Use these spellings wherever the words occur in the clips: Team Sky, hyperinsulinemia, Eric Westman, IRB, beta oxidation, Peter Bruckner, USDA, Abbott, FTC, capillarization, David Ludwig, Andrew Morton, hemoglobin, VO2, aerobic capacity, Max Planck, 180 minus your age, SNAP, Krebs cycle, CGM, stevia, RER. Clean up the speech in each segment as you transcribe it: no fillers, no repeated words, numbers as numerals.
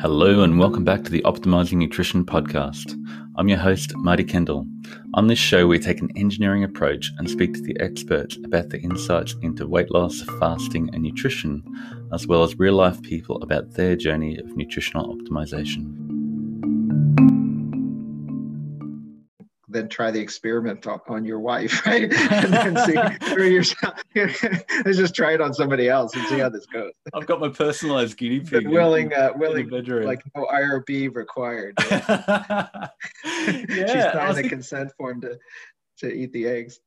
Hello and welcome back to the Optimizing Nutrition Podcast. I'm your host, Marty Kendall. On this show, we take an engineering approach and speak to the experts about the insights into weight loss, fasting, and nutrition, as well as real-life people about their journey of nutritional optimization. Then try the experiment on your wife, right? And then see for yourself. Let's just try it on somebody else and see how this goes. I've got my personalized guinea pig. Willing, like no IRB required. Yeah, she's signed a consent form to eat the eggs.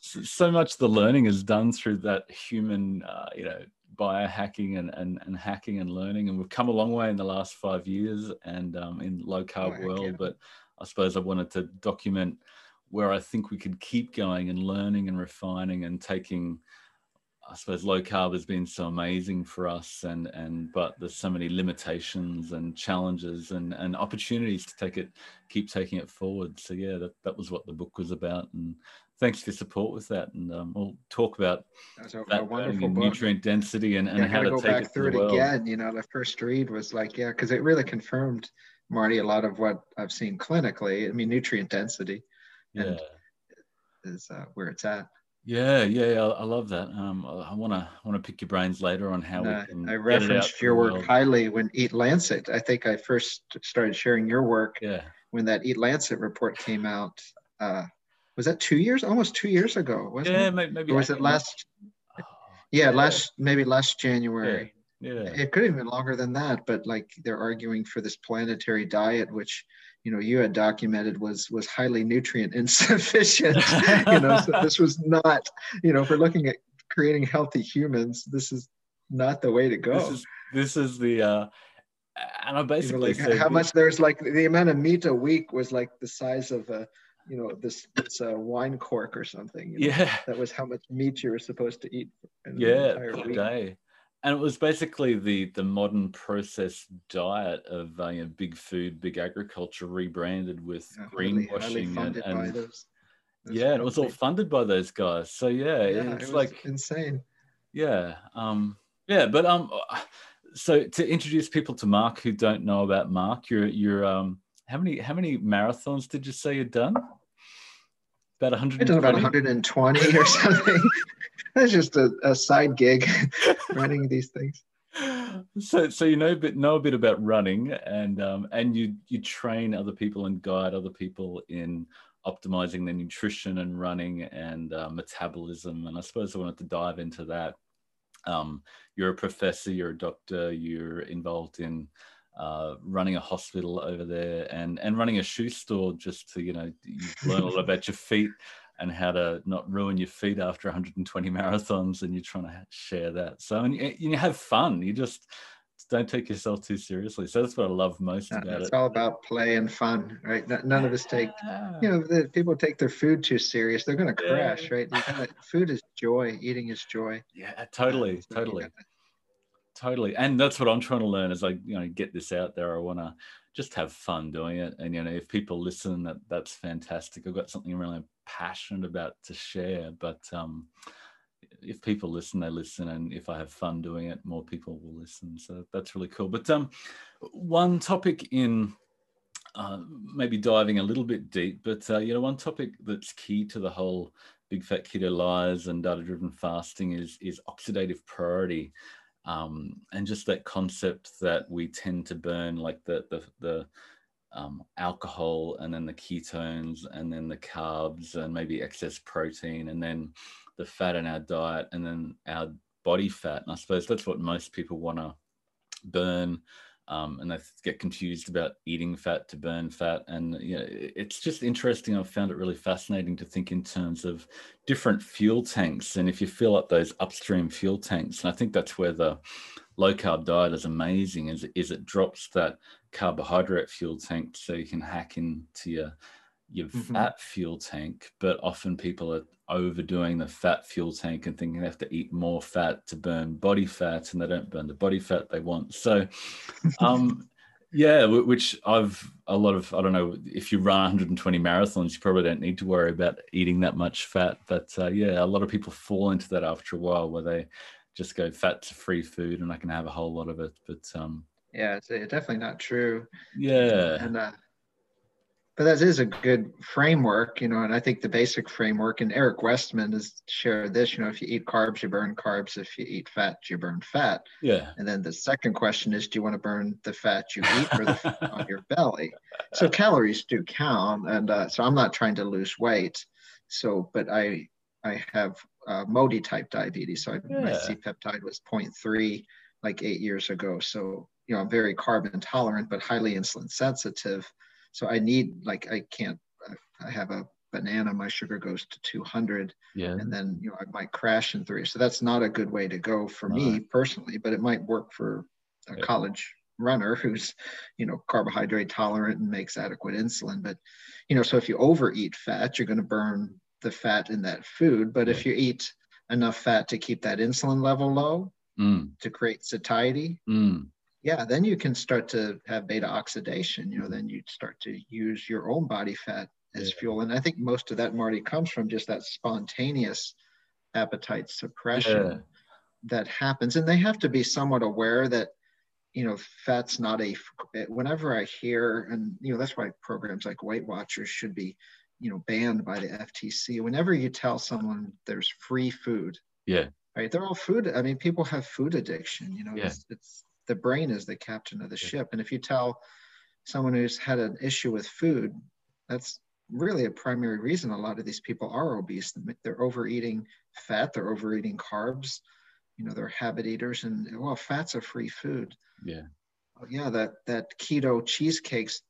So much the learning is done through that human, biohacking and hacking and learning, and we've come a long way in the last 5 years and in low carb world, but. I suppose I wanted to document where I think we could keep going and learning and refining and taking. I suppose low carb has been so amazing for us, but there's so many limitations and challenges and opportunities to keep taking it forward. So yeah, that was what the book was about, and thanks for your support with that. And we'll talk about that wonderful book. Nutrient density and how to go take back through it again. The first read was because it really confirmed, Marty, a lot of what I've seen clinically. I mean, nutrient density is where it's at. Yeah, I love that. I want to pick your brains later on how we can. I referenced your work highly when Eat Lancet. I think I first started sharing your work when that Eat Lancet report came out. Was that 2 years? Almost 2 years ago, wasn't it? Maybe. Or was it last? Maybe last January. Yeah. Yeah. It could have been longer than that, but they're arguing for this planetary diet, which, you had documented was highly nutrient insufficient, so this was not, if we're looking at creating healthy humans, this is not the way to go. This is the, and I basically said how much there's the amount of meat a week was the size of a, this wine cork or something. That was how much meat you were supposed to eat. Per day. And it was basically the modern processed diet of big food, big agriculture, rebranded with greenwashing. And it was all funded by those guys. So it was insane. Yeah. So to introduce people to Mark who don't know about Mark, you're how many marathons did you say you'd done? About 120. I've done about 120 or something. That's just a side gig, running these things. So you know a bit about running, and you train other people and guide other people in optimizing their nutrition and running and metabolism. And I suppose I wanted to dive into that. You're a professor, you're a doctor, you're involved in running a hospital over there and running a shoe store just to, you learn a lot about your feet. And how to not ruin your feet after 120 marathons, and you're trying to share that. So, and you have fun. You just don't take yourself too seriously. So that's what I love most about it. It's all about play and fun, right? None of us take, people take their food too serious. They're going to crash, right? Food is joy. Eating is joy. Yeah, totally. And that's what I'm trying to learn as I, get this out there. I want to just have fun doing it. And, if people listen, that's fantastic. I've got something really passionate about to share, but if people listen, they listen, and if I have fun doing it, more people will listen, so that's really cool. But one topic in maybe diving a little bit deep, but one topic that's key to the whole big fat keto lies and data-driven fasting is oxidative priority, and just that concept that we tend to burn the alcohol, and then the ketones, and then the carbs, and maybe excess protein, and then the fat in our diet, and then our body fat. And I suppose that's what most people want to burn, and they get confused about eating fat to burn fat. And it's just interesting. I've found it really fascinating to think in terms of different fuel tanks, and if you fill up those upstream fuel tanks, and I think that's where the low carb diet is amazing, is it drops that carbohydrate fuel tank so you can hack into your fat fuel tank. But often people are overdoing the fat fuel tank and thinking they have to eat more fat to burn body fat, and they don't burn the body fat they want. So which I've a lot of, I don't know, if you run 120 marathons, you probably don't need to worry about eating that much fat, but a lot of people fall into that after a while, where they just go fat-free food and I can have a whole lot of it. But yeah, it's definitely not true. Yeah. And but that is a good framework, you know, and I think the basic framework, and Eric Westman has shared this, you know, if you eat carbs, you burn carbs. If you eat fat, you burn fat. Yeah. And then the second question is, do you want to burn the fat you eat or the fat on your belly? So calories do count. And so I'm not trying to lose weight. So, but I have MODY type diabetes. So my C-peptide was 0.3 like 8 years ago. So, you know, I'm very carb intolerant, but highly insulin sensitive. So I need, like, I can't, I have a banana, my sugar goes to 200, and then, you know, I might crash in 3. So that's not a good way to go for me personally, but it might work for a college runner who's, you know, carbohydrate tolerant and makes adequate insulin. But, you know, so if you overeat fat, you're going to burn the fat in that food. But if you eat enough fat to keep that insulin level low, to create satiety, yeah, then you can start to have beta oxidation, you know, then you'd start to use your own body fat as fuel. And I think most of that, Marty, comes from just that spontaneous appetite suppression that happens. And they have to be somewhat aware that, you know, fat's not a, whenever I hear, and, you know, that's why programs like Weight Watchers should be, you know, banned by the FTC. Whenever you tell someone there's free food, right, they're all food. I mean, people have food addiction, you know, it's the brain is the captain of the ship. And if you tell someone who's had an issue with food, that's really a primary reason a lot of these people are obese. They're overeating fat, they're overeating carbs, you know, they're habit eaters, and well, fat's a free food. Yeah, that keto cheesecakes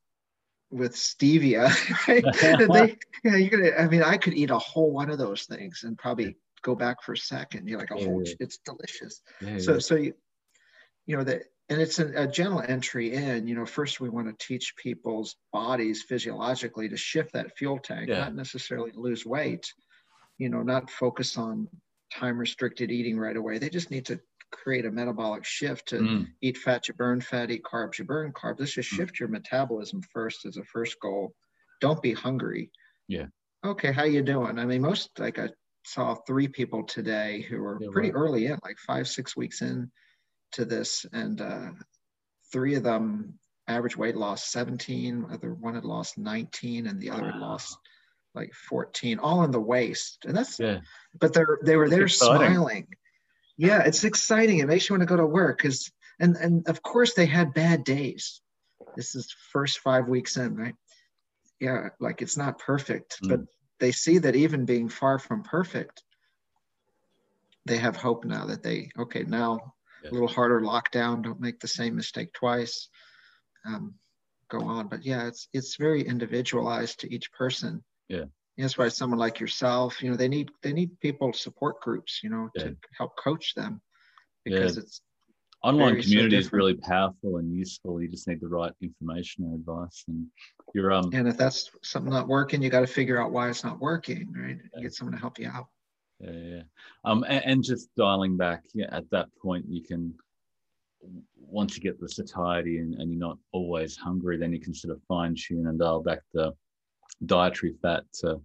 with stevia, right? I mean, I could eat a whole one of those things and probably go back for a second. You're like, it's delicious. So you know, that, and it's a gentle entry in, you know, first we want to teach people's bodies physiologically to shift that fuel tank, not necessarily lose weight, you know, not focus on time restricted eating right away. They just need to create a metabolic shift to eat fat, you burn fat, eat carbs, you burn carbs. Let's just shift your metabolism first as a first goal. Don't be hungry. Yeah. Okay. How you doing? I mean, most, like, I saw 3 people today who were pretty early in, like 5-6 weeks in to this, and 3 of them average weight loss 17, other one had lost 19, and the other had lost like 14, all in the waist. And that's but they were smiling. Yeah, it's exciting. It makes you want to go to work, because and of course they had bad days. This is first 5 weeks in, right? Yeah, like it's not perfect, but they see that even being far from perfect, they have hope now that they now a little harder lockdown, don't make the same mistake twice, go on. But yeah, it's very individualized to each person. Yeah. And that's why someone like yourself, you know, they need people, support groups, you know, to help coach them, because it's online community is really powerful and useful. You just need the right information and advice, and you're and if that's something not working, you got to figure out why it's not working, right? Get someone to help you out. And just dialing back, at that point, you can, once you get the satiety and you're not always hungry, then you can sort of fine tune and dial back the dietary fat to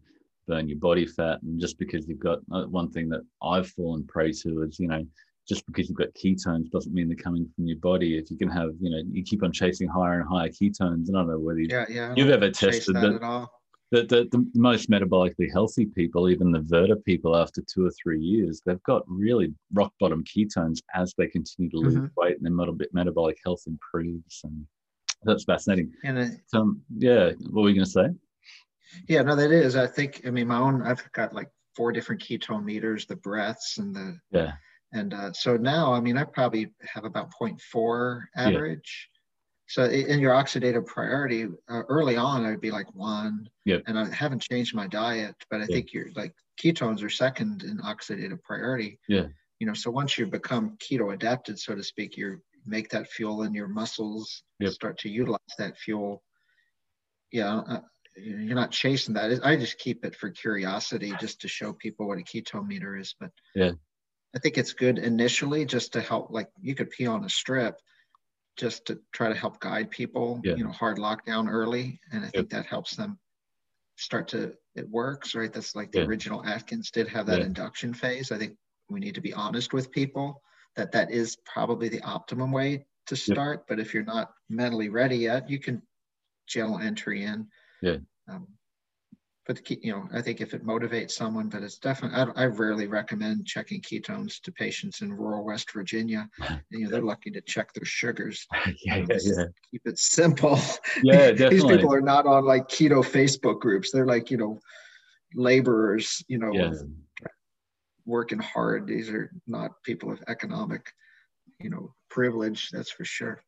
burn your body fat. And just because you've got, one thing that I've fallen prey to is, you know, just because you've got ketones doesn't mean they're coming from your body. If you can have, you know, you keep on chasing higher and higher ketones, and I don't know whether you've ever tested that at all. The most metabolically healthy people, even the Virta people, after 2 or 3 years, they've got really rock bottom ketones as they continue to lose weight, and their metabolic health improves. And that's fascinating. And what were you going to say? Yeah, no, that is. I think, I mean, I've got like 4 different ketone meters, the breaths and the, and so now, I mean, I probably have about 0.4 average. So in your oxidative priority, early on, I would be like 1, and I haven't changed my diet, but I think you're like, ketones are second in oxidative priority. You know, so once you become keto adapted, so to speak, you make that fuel in your muscles, start to utilize that fuel. You're not chasing that. I just keep it for curiosity, just to show people what a ketone meter is. But I think it's good initially just to help, like you could pee on a strip, just to try to help guide people, you know, hard lockdown early. And I think that helps them start to, it works, right? That's like the original Atkins did have that induction phase. I think we need to be honest with people. that is probably the optimum way to start. Yep. But if you're not mentally ready yet, you can gentle entry in. Yeah. But you know, I think if it motivates someone, but it's definitely, I rarely recommend checking ketones to patients in rural West Virginia. You know, they're lucky to check their sugars. Keep it simple. Yeah, definitely. These people are not on like keto Facebook groups. They're like, you know, laborers, you know, working hard. These are not people of economic, you know, privilege. That's for sure.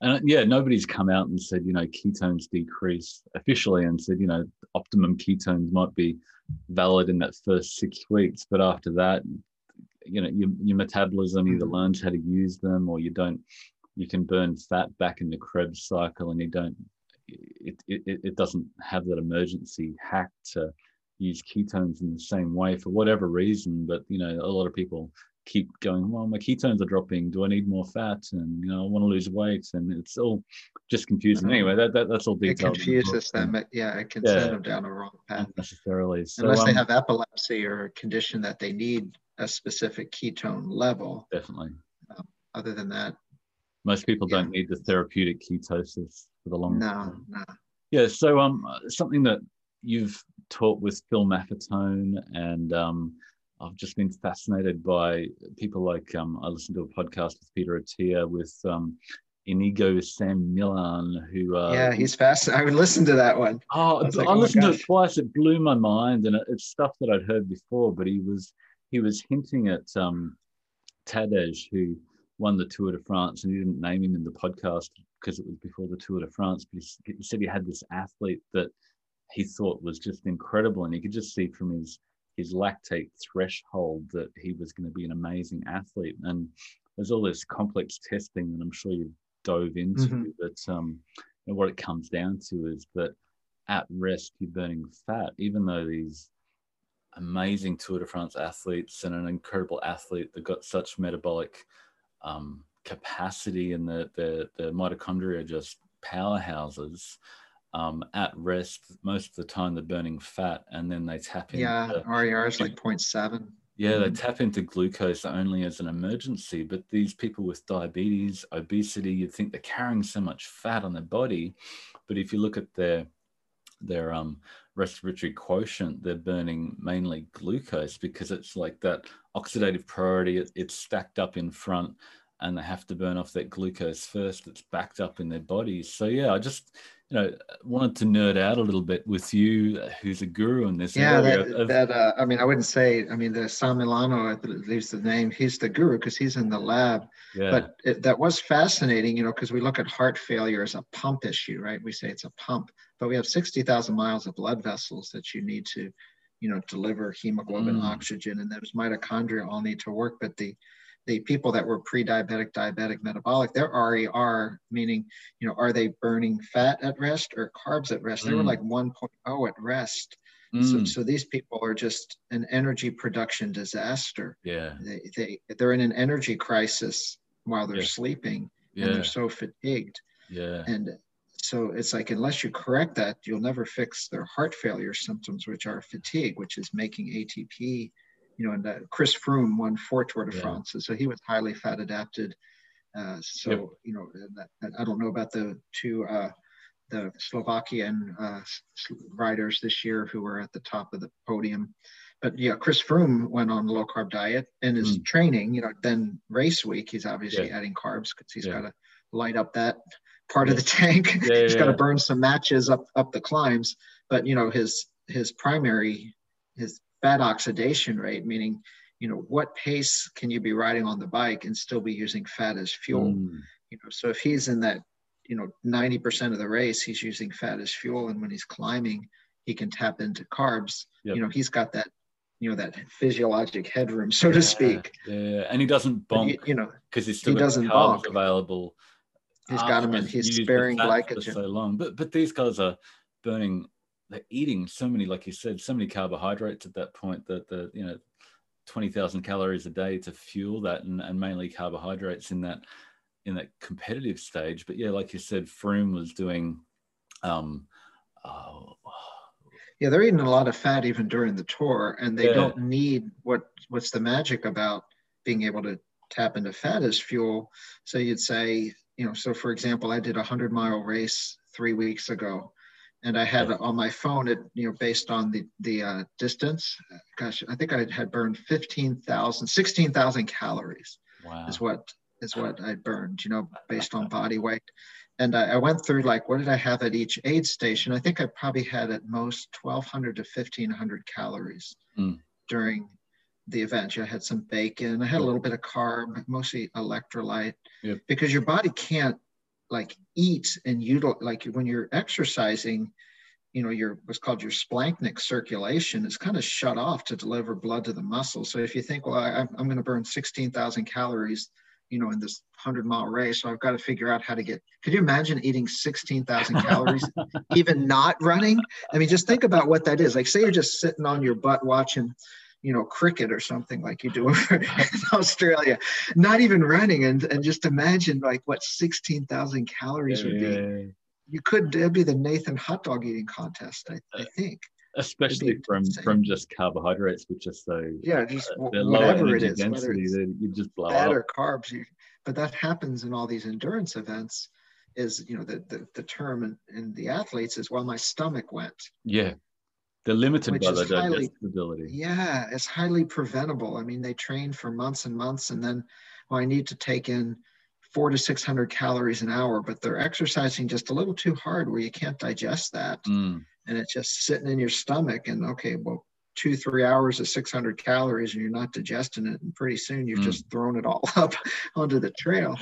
And yeah, nobody's come out and said, you know, ketones decrease officially and said, you know, optimum ketones might be valid in that first 6 weeks. But after that, you know, your metabolism either learns how to use them or you don't, you can burn fat back in the Krebs cycle and you don't, it doesn't have that emergency hack to use ketones in the same way for whatever reason. But, you know, a lot of people keep going, well, my ketones are dropping, do I need more fat, and you know, I want to lose weight, and it's all just confusing. Anyway, that's all detailed. It confuses them. Yeah, it can send them down a wrong path. Necessarily, so, unless they have epilepsy or a condition that they need a specific ketone level. Definitely. Other than that, most people don't need the therapeutic ketosis for the long term. No. Yeah. So something that you've taught with Phil Maffetone, and I've just been fascinated by people like, I listened to a podcast with Peter Atiyah with Iñigo San Millán, who... yeah, he's fascinating. I would listen to that one. Oh, I listened to it twice. It blew my mind, and it's stuff that I'd heard before, but he was hinting at Tadej, who won the Tour de France, and he didn't name him in the podcast because it was before the Tour de France, but he said he had this athlete that he thought was just incredible, and he could just see from his lactate threshold that he was going to be an amazing athlete. And there's all this complex testing that I'm sure you've dove into, but and what it comes down to is that at rest, you're burning fat, even though these amazing Tour de France athletes and an incredible athlete that got such metabolic capacity and the mitochondria are just powerhouses. At rest, most of the time they're burning fat, and then they tap into... Yeah, RER is like 0.7. Yeah, they tap into glucose only as an emergency, but these people with diabetes, obesity, you'd think they're carrying so much fat on their body, but if you look at their respiratory quotient, they're burning mainly glucose because it's like that oxidative priority, it's stacked up in front, and they have to burn off that glucose first that's backed up in their bodies. So yeah, I just... you know, wanted to nerd out a little bit with you, who's a guru in this area. The San Millán, at least the name, he's the guru because he's in the lab. Yeah. But that was fascinating, you know, because we look at heart failure as a pump issue, right? We say it's a pump, but we have 60,000 miles of blood vessels that you need to, you know, deliver hemoglobin, oxygen, and those mitochondria all need to work. But the people that were pre-diabetic, diabetic, metabolic, their RER, meaning, you know, are they burning fat at rest or carbs at rest? They were like 1.0 at rest. So these people are just an energy production disaster. Yeah. They're in an energy crisis while they're sleeping and they're so fatigued. Yeah. And so it's like, unless you correct that, you'll never fix their heart failure symptoms, which are fatigue, which is making ATP. You know, and Chris Froome won 4 Tour de France, so he was highly fat adapted. You know, I don't know about the two the Slovakian riders this year who were at the top of the podium, but yeah, Chris Froome went on a low carb diet and his training. You know, then race week, he's obviously adding carbs because he's got to light up that part of the tank. He's got to burn some matches up the climbs, but you know, his fat oxidation rate, meaning, you know, what pace can you be riding on the bike and still be using fat as fuel? You know, so if he's in that, you know, 90% of the race, he's using fat as fuel. And when he's climbing, he can tap into carbs. You know, he's got that, you know, that physiologic headroom, so to speak. Yeah. And he doesn't bonk, you know, because he's still got carbs available. He's got them and he's sparing glycogen. So long. But these guys are burning... they're eating so many, like you said, so many carbohydrates at that point that the, you know, 20,000 calories a day to fuel that and mainly carbohydrates in that competitive stage. But yeah, like you said, Froome was doing, yeah, they're eating a lot of fat even during the tour, and they don't need what's the magic about being able to tap into fat as fuel. So you'd say, you know, so for example, I did a 100-mile race 3 weeks ago, and I had on my phone, it, you know, based on the distance, gosh, I think I had burned 15,000, 16,000 calories. Wow. is what I burned, you know, based on body weight. And I went through, like, what did I have at each aid station? I think I probably had at most 1,200 to 1,500 calories during the event. I had some bacon. I had a little bit of carb, mostly electrolyte, yep. because your body can't, like, eat and utilize, like, when you're exercising, you know, your what's called your splanchnic circulation is kind of shut off to deliver blood to the muscles. So if you think, well, I'm going to burn 16,000 calories, you know, in this 100-mile race, so I've got to figure out how to get, could you imagine eating 16,000 calories, even not running? I mean, just think about what that is. Like, say you're just sitting on your butt watching, you know, cricket or something like you do over in Australia, not even running. And just imagine, like, what 16,000 calories would be. You could, it'd be the Nathan hot dog eating contest, I think. Especially from just carbohydrates, which are so just whatever it is, whether it's you just blow fat or carbs. But that happens in all these endurance events. Is, you know, the term in the athletes is, well, my stomach went. Yeah, they're limited by their digestibility. Yeah, it's highly preventable. I mean, they train for months and months, and then, well, I need to take in 400 to 600 calories an hour, but they're exercising just a little too hard where you can't digest that. And it's just sitting in your stomach, and okay, well, 2-3 hours of 600 calories and you're not digesting it. And pretty soon you've just thrown it all up onto the trail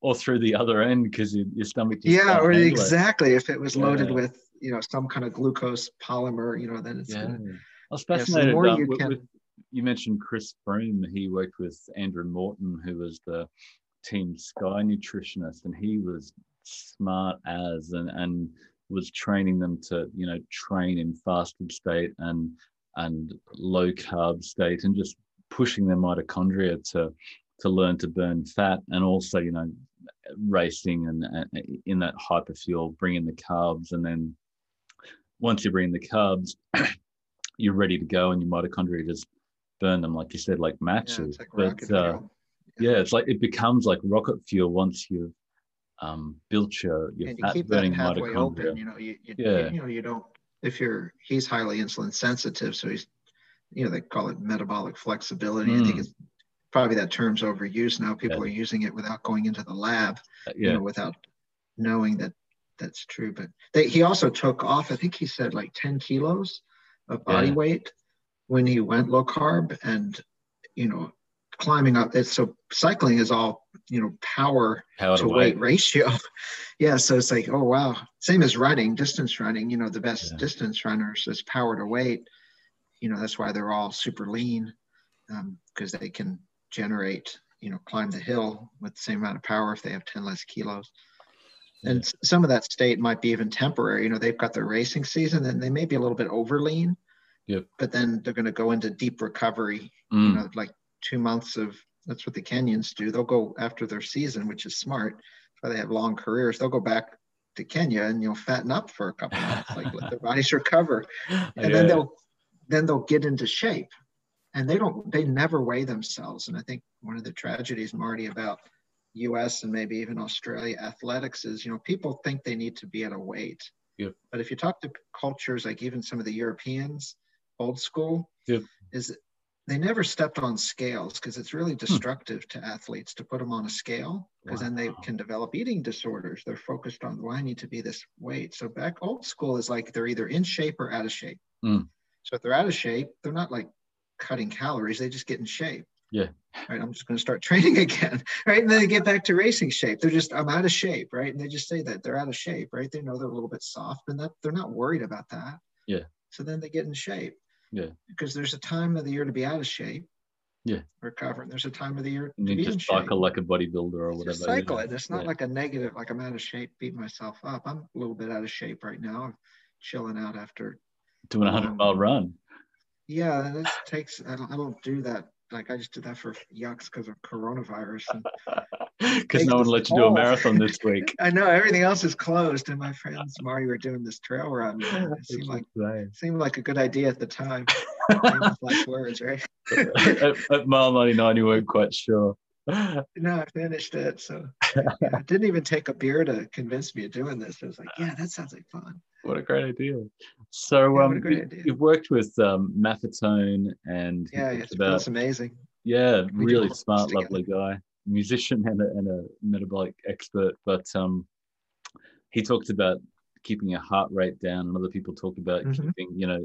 or through the other end. Cause your stomach. Yeah. Or exactly. If it was loaded with, you know, some kind of glucose polymer, you know, then it's going to, I was fascinated. You mentioned Chris Froome. He worked with Andrew Morton, who was the Team Sky nutritionist, and he was smart as, and was training them to, you know, train in fasted state and low carb state, and just pushing their mitochondria to learn to burn fat, and also, you know, racing and in that hyperfuel, bringing the carbs, and then once you bring the carbs, you're ready to go, and your mitochondria just burn them, like you said, like matches. It's like rocket fuel. It's like it becomes like rocket fuel once you've built your and you keep that pathway open, you know. You don't, if you're, he's highly insulin sensitive, so he's, you know, they call it metabolic flexibility. I think it's probably, that term's overused now. People are using it without going into the lab, you know, without knowing that that's true. But he also took off, I think he said, like 10 kilos of body weight when he went low carb, and, you know, climbing up. It's so, cycling is all, you know, power to weight ratio. So it's like, oh wow, same as running, distance running, you know, the best distance runners is power to weight, you know. That's why they're all super lean, because they can generate, you know, climb the hill with the same amount of power if they have 10 less kilos. And some of that state might be even temporary, you know. They've got their racing season, and they may be a little bit over lean, but then they're going to go into deep recovery, you know, like 2 months of, that's what the Kenyans do. They'll go after their season, which is smart. That's why they have long careers. They'll go back to Kenya and, you know, fatten up for a couple of months, like let their bodies recover. And then they'll get into shape, and they never weigh themselves. And I think one of the tragedies, Marty, about US and maybe even Australia athletics is, you know, people think they need to be at a weight, but if you talk to cultures, like even some of the Europeans, old school, is they never stepped on scales, because it's really destructive to athletes to put them on a scale, because then they can develop eating disorders. They're focused on, well, I need to be this weight. So back old school is like, they're either in shape or out of shape. So if they're out of shape, they're not like cutting calories. They just get in shape. Right. I'm just going to start training again. Right. And then they get back to racing shape. They're just, I'm out of shape. Right. And they just say that they're out of shape. Right. They know they're a little bit soft, and that they're not worried about that. So then they get in shape. Because there's a time of the year to be out of shape. Recover. And there's a time of the year to be in shape. Cycle like a bodybuilder or whatever. Just cycle it. It's not like a negative, like I'm out of shape, beating myself up. I'm a little bit out of shape right now. I'm chilling out after doing a 100-mile run. Yeah, that takes. I don't do that. Like, I just did that for yucks because of coronavirus. Because no one let you do a marathon this week. I know, everything else is closed. And my friends, Marty, were doing this trail run. It seemed like a good idea at the time. Like words, right? At mile 99, you weren't quite sure. No, I finished it. So yeah, it didn't even take a beer to convince me of doing this. I was like, yeah, that sounds like fun. What a great idea. So yeah, you've worked with Maffetone and... Yeah, it's amazing. Yeah, really smart, lovely guy. Musician and a metabolic expert. But he talked about keeping your heart rate down, and other people talked about keeping,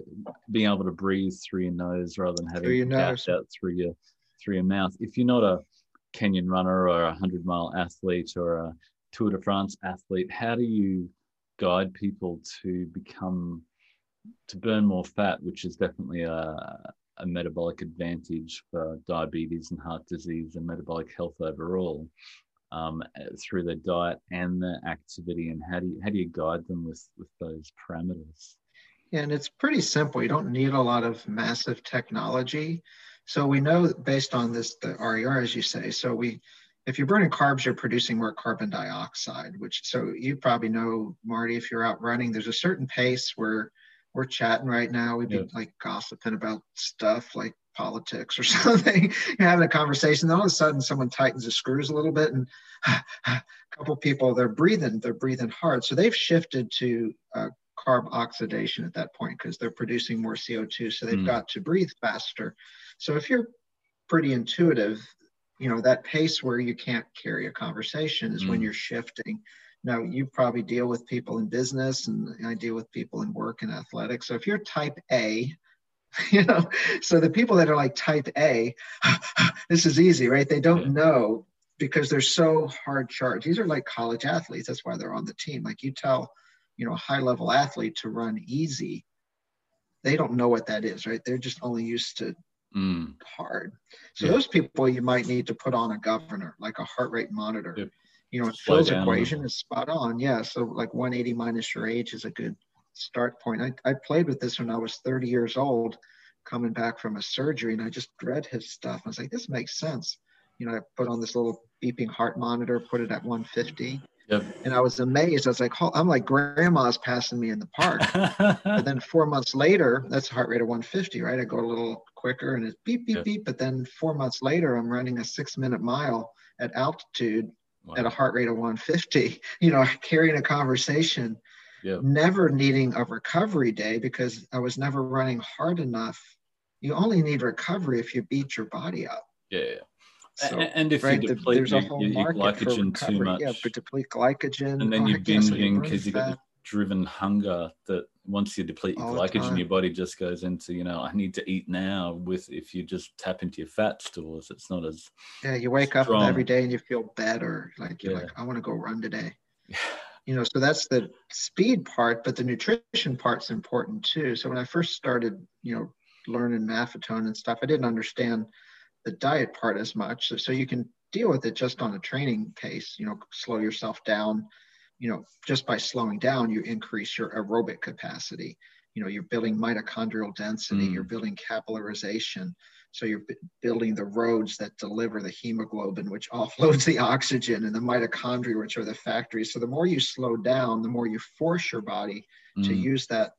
being able to breathe through your nose rather than having it out through your mouth. If you're not a Kenyan runner or a 100-mile athlete or a Tour de France athlete, how do you guide people to burn more fat, which is definitely a metabolic advantage for diabetes and heart disease and metabolic health overall, through their diet and their activity? And how do you guide them with those parameters? Yeah, and it's pretty simple. You don't need a lot of massive technology. So we know, based on this, the RER, as you say, so if you're burning carbs, you're producing more carbon dioxide, so you probably know, Marty, if you're out running, there's a certain pace where we're chatting right now. We'd be like gossiping about stuff like politics or something, having a conversation. Then all of a sudden someone tightens the screws a little bit, and a couple people, they're breathing hard. So they've shifted to carb oxidation at that point because they're producing more CO2. So they've got to breathe faster. So if you're pretty intuitive, that pace where you can't carry a conversation is when you're shifting. Now, you probably deal with people in business, and I deal with people in work and athletics. So if you're type A, so the people that are like type A, this is easy, right? They don't know because they're so hard charged. These are like college athletes. That's why they're on the team. Like, you tell, a high-level athlete to run easy, they don't know what that is, right? They're just only used to hard. So those people, you might need to put on a governor, like a heart rate monitor. Yep. Phil's equation is spot on. Yeah. So like 180 minus your age is a good start point. I played with this when I was 30 years old, coming back from a surgery, and I just read his stuff. I was like, this makes sense. I put on this little beeping heart monitor, put it at 150. Yep. And I was amazed. I was like, I'm like grandma's passing me in the park. And then 4 months later, that's a heart rate of 150, right? I go a little quicker and it's beep, beep, beep. But then 4 months later, I'm running a 6-minute mile at altitude. Wow. At a heart rate of 150, carrying a conversation, never needing a recovery day because I was never running hard enough. You only need recovery if you beat your body up. Yeah. So, and if you deplete your glycogen too much. Yeah, but deplete glycogen. And then you binge eating because you've got the driven hunger that once you deplete your glycogen, your body just goes into, I need to eat now. If you just tap into your fat stores, it's not as you wake up every day and you feel better. Like you're like, I want to go run today. So that's the speed part, but the nutrition part's important too. So when I first started, learning Maffetone and stuff, I didn't understand the diet part as much. So you can deal with it just on a training pace, slow yourself down. Just by slowing down, you increase your aerobic capacity. You're building mitochondrial density, you're building capillarization. So you're building the roads that deliver the hemoglobin, which offloads the oxygen, and the mitochondria, which are the factories. So the more you slow down, the more you force your body to use that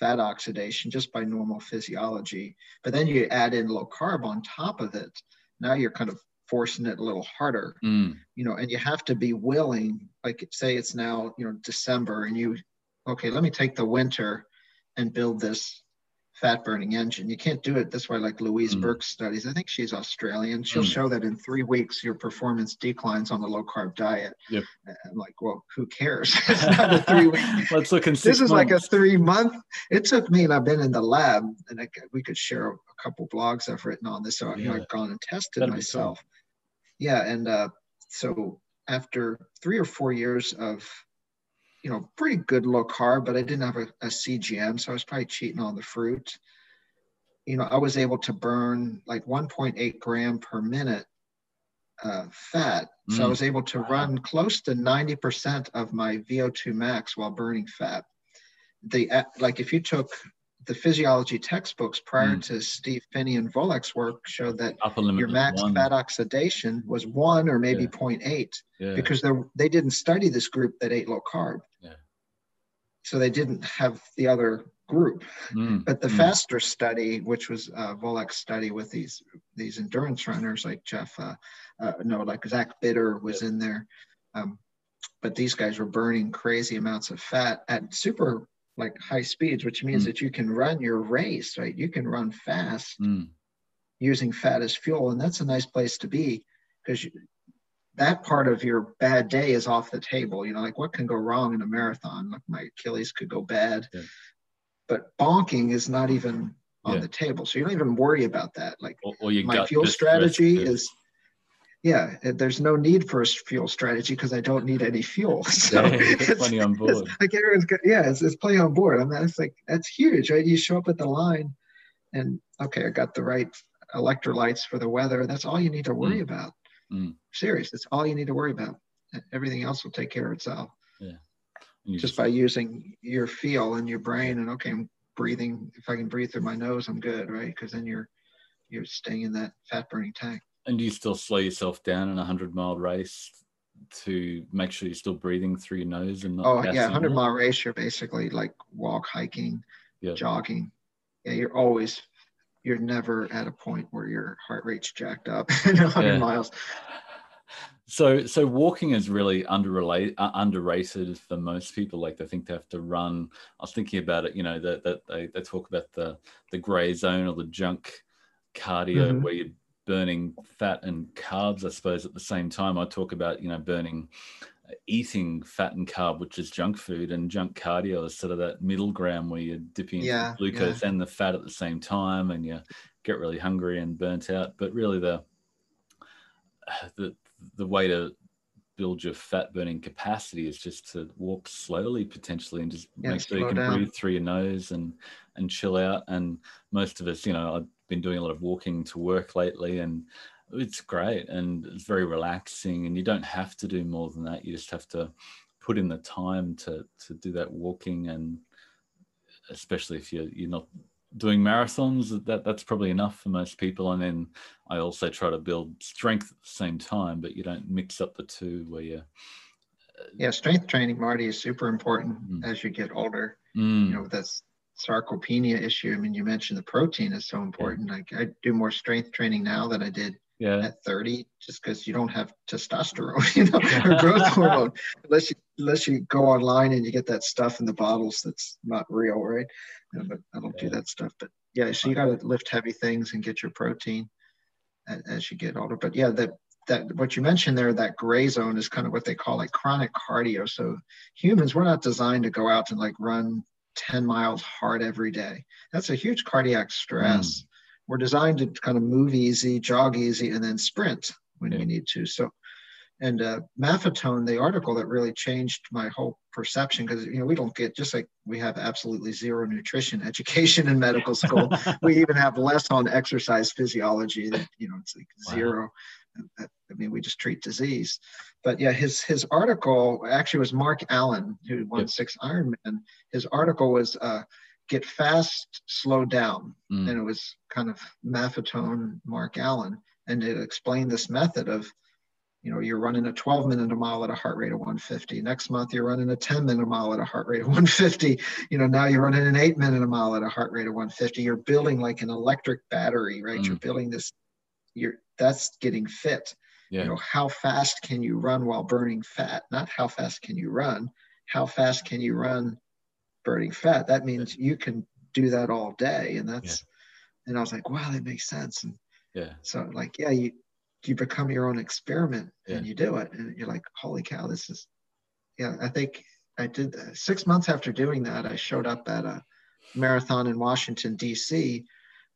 fat oxidation just by normal physiology. But then you add in low carb on top of it. Now you're kind of forcing it a little harder, and you have to be willing, like say it's now, December, and let me take the winter and build this fat burning engine. You can't do it this way, like Louise Burke's studies. I think she's Australian. She'll show that in 3 weeks, your performance declines on the low carb diet. Yep. I'm like, well, who cares? It's not a 3 week. Let's look in 6 months. This is like a 3 month. It took me, and I've been in the lab, and we could share a couple blogs I've written on this. So I've gone and tested myself. Yeah. And so after 3 or 4 years of, pretty good low carb, but I didn't have a CGM. So I was probably cheating on the fruit. I was able to burn like 1.8 gram per minute fat. So I was able to run close to 90% of my VO2 max while burning fat. If you took the physiology textbooks prior to Steve Finney and Volek's work, showed that your max fat oxidation was 1 or maybe 0.8 because they didn't study this group that ate low carb. So they didn't have the other group. But the FASTER study, which was Volek's study with these endurance runners like Zach Bitter was in there. But these guys were burning crazy amounts of fat at super high speeds, which means that you can run your race, right? You can run fast using fat as fuel. And that's a nice place to be, because that part of your bad day is off the table. You know, what can go wrong in a marathon? My Achilles could go bad, but bonking is not even on the table. So you don't even worry about that. Or my fuel strategy is, there's no need for a fuel strategy because I don't need any fuel. So it's plenty on board. It's plenty on board. I mean, that's huge, right? You show up at the line and, I got the right electrolytes for the weather. That's all you need to worry about. Serious. That's all you need to worry about. Everything else will take care of itself. Just by using your feel and your brain and I'm breathing. If I can breathe through my nose, I'm good, right? Because then you're staying in that fat burning tank. And do you still slow yourself down in a 100-mile race to make sure you're still breathing through your nose and not? 100-mile race, you're basically walk, hiking, jogging. You're never at a point where your heart rate's jacked up in 100 miles. So walking is really underrated for most people. They think they have to run. I was thinking about it, that they talk about the gray zone or the junk cardio where you're burning fat and carbs, I suppose, at the same time. I talk about, burning, eating fat and carb, which is junk food, and junk cardio is sort of that middle ground where you're dipping glucose and the fat at the same time, and you get really hungry and burnt out. But really the way to build your fat burning capacity is just to walk slowly, potentially, and just make sure you can breathe through your nose and chill out. And most of us, I've been doing a lot of walking to work lately, and it's great and it's very relaxing, and you don't have to do more than that. You just have to put in the time to do that walking. And especially if you're not doing marathons, that's probably enough for most people. And then I also try to build strength at the same time, but you don't mix up the two where you strength training, Marty, is super important as you get older. That's sarcopenia issue. I mean, you mentioned the protein is so important. I do more strength training now than I did at 30, just because you don't have testosterone, or growth hormone, unless you go online and you get that stuff in the bottles that's not real, right? But I don't do that stuff. But so you got to lift heavy things and get your protein as you get older. But that what you mentioned there, that gray zone, is kind of what they call chronic cardio. So humans, we're not designed to go out and run 10 miles hard every day. That's a huge cardiac stress. We're designed to kind of move easy, jog easy, and then sprint when you need to. So, and Maffetone, the article that really changed my whole perception, because we don't get, just like we have absolutely zero nutrition education in medical school, we even have less on exercise physiology. That it's zero. I mean, we just treat disease. But his article actually was Mark Allen, who won 6 Ironman. His article was Get Fast, Slow Down. And it was kind of Maffetone, Mark Allen. And it explained this method of, you're running a 12-minute mile at a heart rate of 150. Next month, you're running a 10-minute mile at a heart rate of 150. Now you're running an 8-minute mile at a heart rate of 150. You're building an electric battery, right? You're building this, that's getting fit. How fast can you run while burning fat? Not how fast can you run. How fast can you run burning fat? That means you can do that all day. And and I was like, wow, that makes sense. And so you become your own experiment and you do it. And you're like, holy cow, this is, I think I did that. 6 months after doing that, I showed up at a marathon in Washington, DC,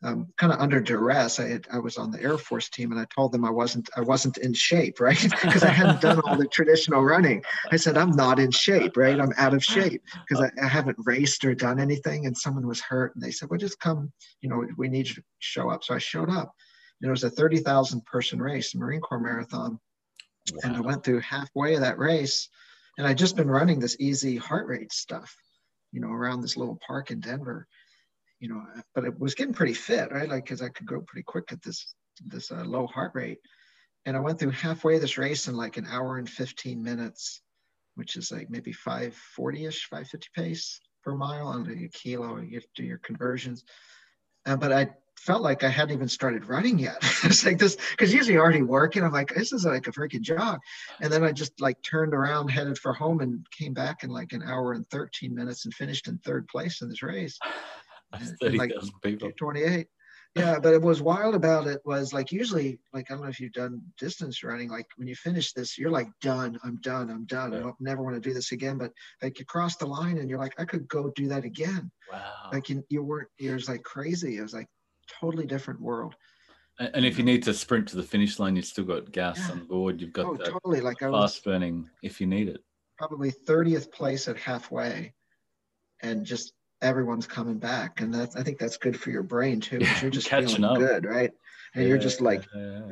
kind of under duress. I was on the Air Force team, and I told them I wasn't in shape, right? Because I hadn't done all the traditional running. I said, I'm not in shape, right? I'm out of shape because I haven't raced or done anything. And someone was hurt, and they said, well, just come, we need you to show up. So I showed up, and it was a 30,000 person race, Marine Corps Marathon. Wow. And I went through halfway of that race, and I'd just been running this easy heart rate stuff, around this little park in Denver. But it was getting pretty fit, right? Because I could go pretty quick at this low heart rate. And I went through halfway of this race in an hour and 15 minutes, which is maybe 540-ish, 550 pace. per mile and a kilo, you do your conversions. But I felt like I hadn't even started running yet. It's like this, because usually I already work and I'm like, this is like a freaking jog. And then I just like turned around, headed for home, and came back in like an hour and 13 minutes and finished in third place in this race. That's 30,000 people. 28. Yeah, but it was wild about it was like, usually, like, I don't know if you've done distance running, like when you finish this, you're like, done, I'm done, I'm done. Yeah. I don't never want to do this again. But like you cross the line and you're like, I could go do that again. Wow. Like you weren't, it was like crazy. It was like totally different world. And if you need to sprint to the finish line, you've still got gas on board. You've got totally. Like I was fast burning if you need it. Probably 30th place at halfway and just, everyone's coming back, and that's I think that's good for your brain too. Yeah, you're just catching feeling up. Good, right? And yeah, you're just like,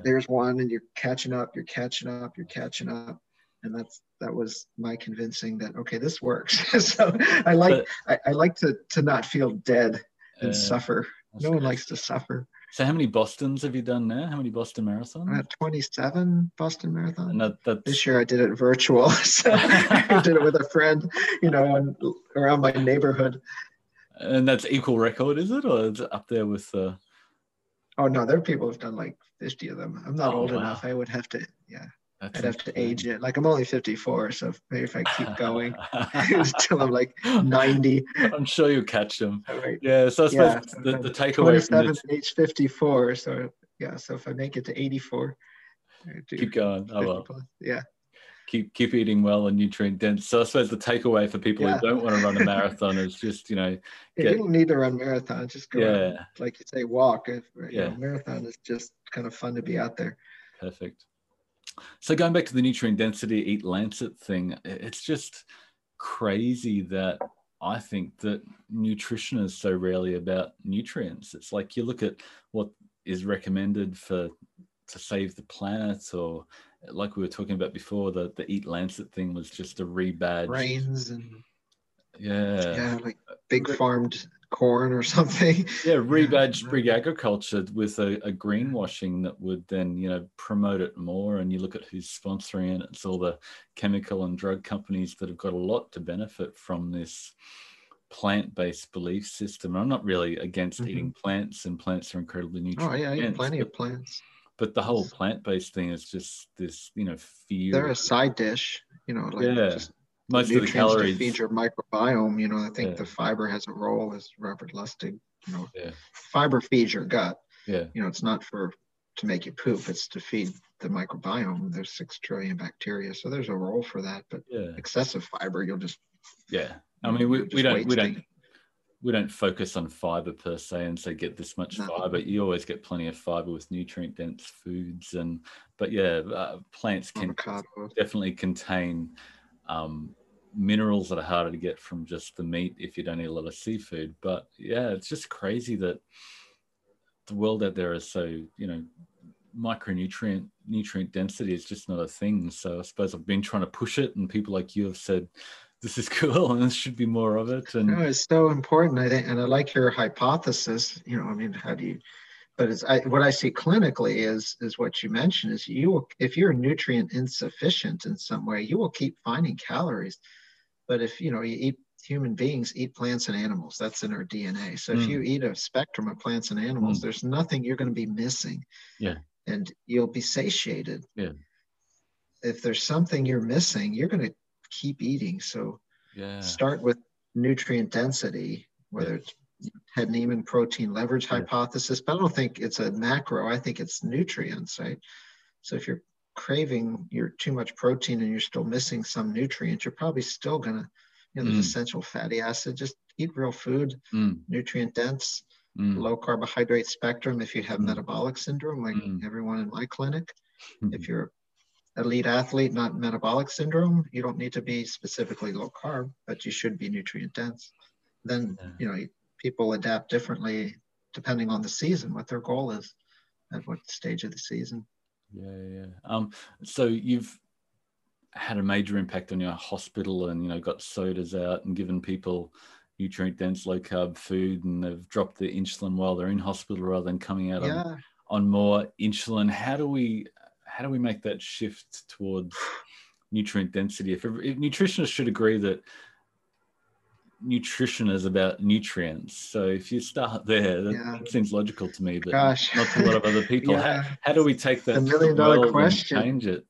there's one, and you're catching up, you're catching up, you're catching up, and that was my convincing that okay, this works. So I like to not feel dead and suffer. No one likes to suffer. So how many Bostons have you done now? How many Boston Marathons? 27 Boston Marathons. And this year I did it virtual, so I did it with a friend, you know, around my neighborhood. And that's equal record, is it? Or is it up there with the... Oh, no, there are people who've done like 50 of them. I'm not old enough. I would have to, I'd have to age it. Like I'm only 54, so maybe if I keep going until I'm like 90. I'm sure you'll catch them. Right. Yeah, so I suppose the takeaway from this... age 54, so yeah, so if I make it to 84... Keep going. Oh, well. Plus, yeah. Keep eating well and nutrient dense. So I suppose the takeaway for people who don't want to run a marathon is just, you know, you don't need to run marathons. Just go out, like you say, walk. Marathon is just kind of fun to be out there. Perfect. So going back to the nutrient density Eat Lancet thing, it's just crazy that I think that nutrition is so rarely about nutrients. It's like you look at what is recommended for to save the planet, or like we were talking about before, the Eat Lancet thing was just a rebadge. Grains and like big farmed corn or something. Rebadged big agriculture with a greenwashing that would then, you know, promote it more. And you look at who's sponsoring it, it's all the chemical and drug companies that have got a lot to benefit from this plant-based belief system. And I'm not really against eating plants, and plants are incredibly nutritious. Oh yeah, I eat plenty of plants. But the whole plant-based thing is just this, you know, fear. They're a side dish, you know, like just most of the calories to feed your microbiome. You know, I think the fiber has a role, as Robert Lustig, you know, fiber feeds your gut. Yeah, you know, it's not to make you poop; it's to feed the microbiome. There's 6 trillion bacteria, so there's a role for that. But excessive fiber, you'll just I mean, we don't focus on fiber per se and say get this much fiber. You always get plenty of fiber with nutrient dense foods, but plants can definitely contain minerals that are harder to get from just the meat if you don't eat a lot of seafood. But yeah, it's just crazy that the world out there is so, you know, nutrient density is just not a thing. So I suppose I've been trying to push it, and people like you have said, this is cool and this should be more of it. And no, it's so important, I think. And I like your hypothesis, you know, I mean, what I see clinically is what you mentioned is if you're nutrient insufficient in some way, you will keep finding calories. But if, you know, human beings eat plants and animals, that's in our DNA. So if you eat a spectrum of plants and animals, there's nothing you're going to be missing. Yeah. And you'll be satiated. Yeah. If there's something you're missing, you're going to keep eating. So start with nutrient density, whether it's head-Neiman protein leverage hypothesis, but I don't think it's a macro. I think it's nutrients, right? So if you're craving too much protein and you're still missing some nutrients, you're probably still gonna, you know, there's essential fatty acid. Just eat real food, nutrient dense, low carbohydrate spectrum. If you have metabolic syndrome, like everyone in my clinic, if you're elite athlete, not metabolic syndrome, you don't need to be specifically low carb, but you should be nutrient dense. Then, you know, people adapt differently depending on the season, what their goal is at what stage of the season. So you've had a major impact on your hospital and, you know, got sodas out and given people nutrient dense, low carb food, and they've dropped the insulin while they're in hospital rather than coming out on more insulin. How do we make that shift towards nutrient density? If nutritionists should agree that nutrition is about nutrients. So if you start there, that seems logical to me, but not to a lot of other people. How do we take that $1 million question and change it?